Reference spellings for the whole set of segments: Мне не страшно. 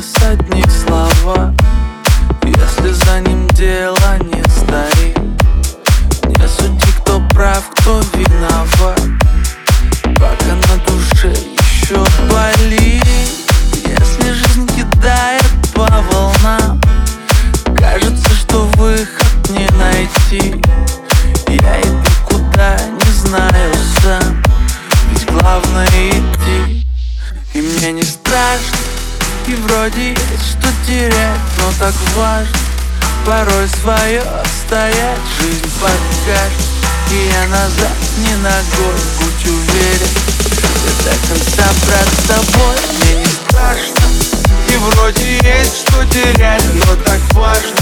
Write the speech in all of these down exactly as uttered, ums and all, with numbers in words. без одних слова. Если за ним дело не стоит, не суди, кто прав, кто виноват. Пока на душе еще болит. Если жизнь кидает по волнам, кажется, что выход не найти. Я иду куда, не знаю сам, ведь главное идти. И мне не страшно, и вроде есть что терять, но так важно порой свое отстоять. Жизнь покажет, и я назад не ногой, будь уверен, я до конца брат с тобой. Мне не страшно, и вроде есть что терять, но так важно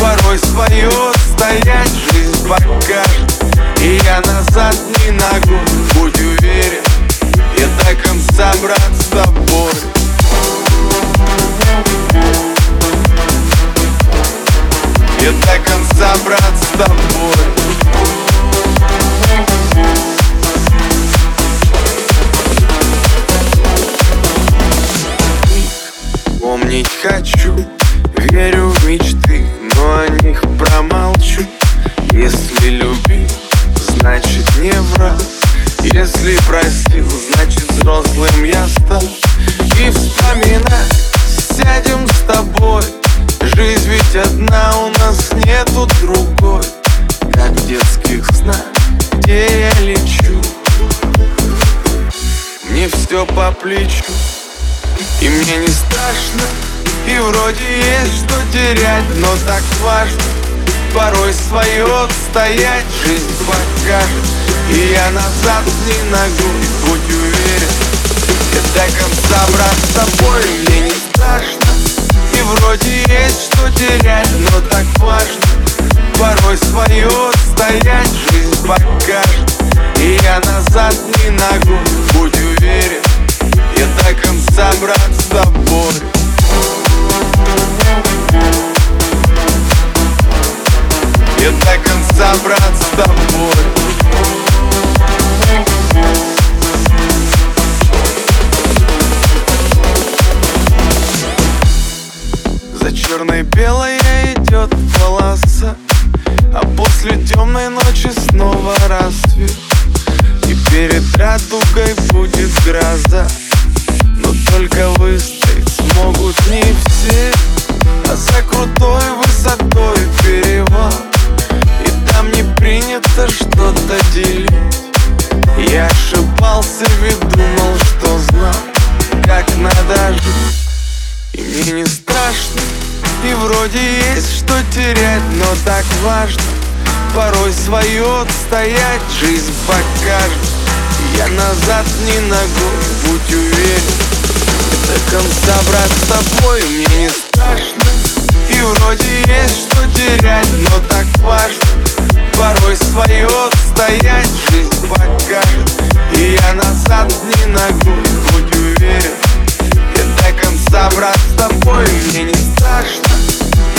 порой свое отстоять. Жизнь покажет, и я назад не ногой, будь уверен, я до конца брат с тобой. Я до конца брат с тобой. Помнить хочу, верю в мечты, но о них промолчу. Если любил, значит не враг. Если простил, значит взрослым я стал. И вспоминать сядем с тобой. Жизнь ведь одна, у нас нету другой. Как в детских снах, где я лечу, мне все по плечу. И мне не страшно, и вроде есть что терять, но так важно порой свое отстоять. Жизнь покажет, и я назад не ногой, будь уверен, я до конца брат с тобой. Мне не страшно, и вроде есть что терять, но так важно порой свое отстоять. Жизнь покажет, и я назад не ногой, будь уверен, я до конца брат с тобой. Я до конца брат с тобой. За черной-белой идет полоса, а после темной ночи снова рассвет. И перед радугой будет гроза, но только выстоять смогут не все. А за крутой высотой перевал, и там не принято что-то делить. Я ошибался, ведь думал, что знал, как надо жить. И мне не страшно, и вроде есть что терять, но так важно порой свое отстоять. Жизнь покажет, я назад не ногой, будь уверен, до конца брат с тобой. Мне не страшно, и вроде есть что терять, но так важно порой свое отстоять. Жизнь покажет, и я назад не ногой, будь уверен, до конца брат с тобой. Мне не страшно,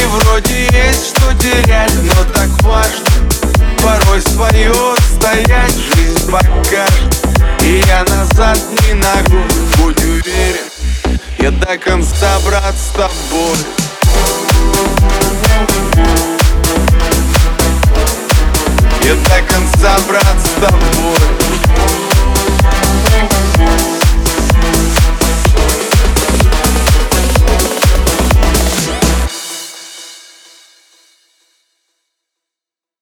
и вроде есть что терять, но так важно порой свое отстоять. Жизнь покажет, и я назад не ногой, будь уверен, я до конца брат с тобой. Я до конца брат с тобой.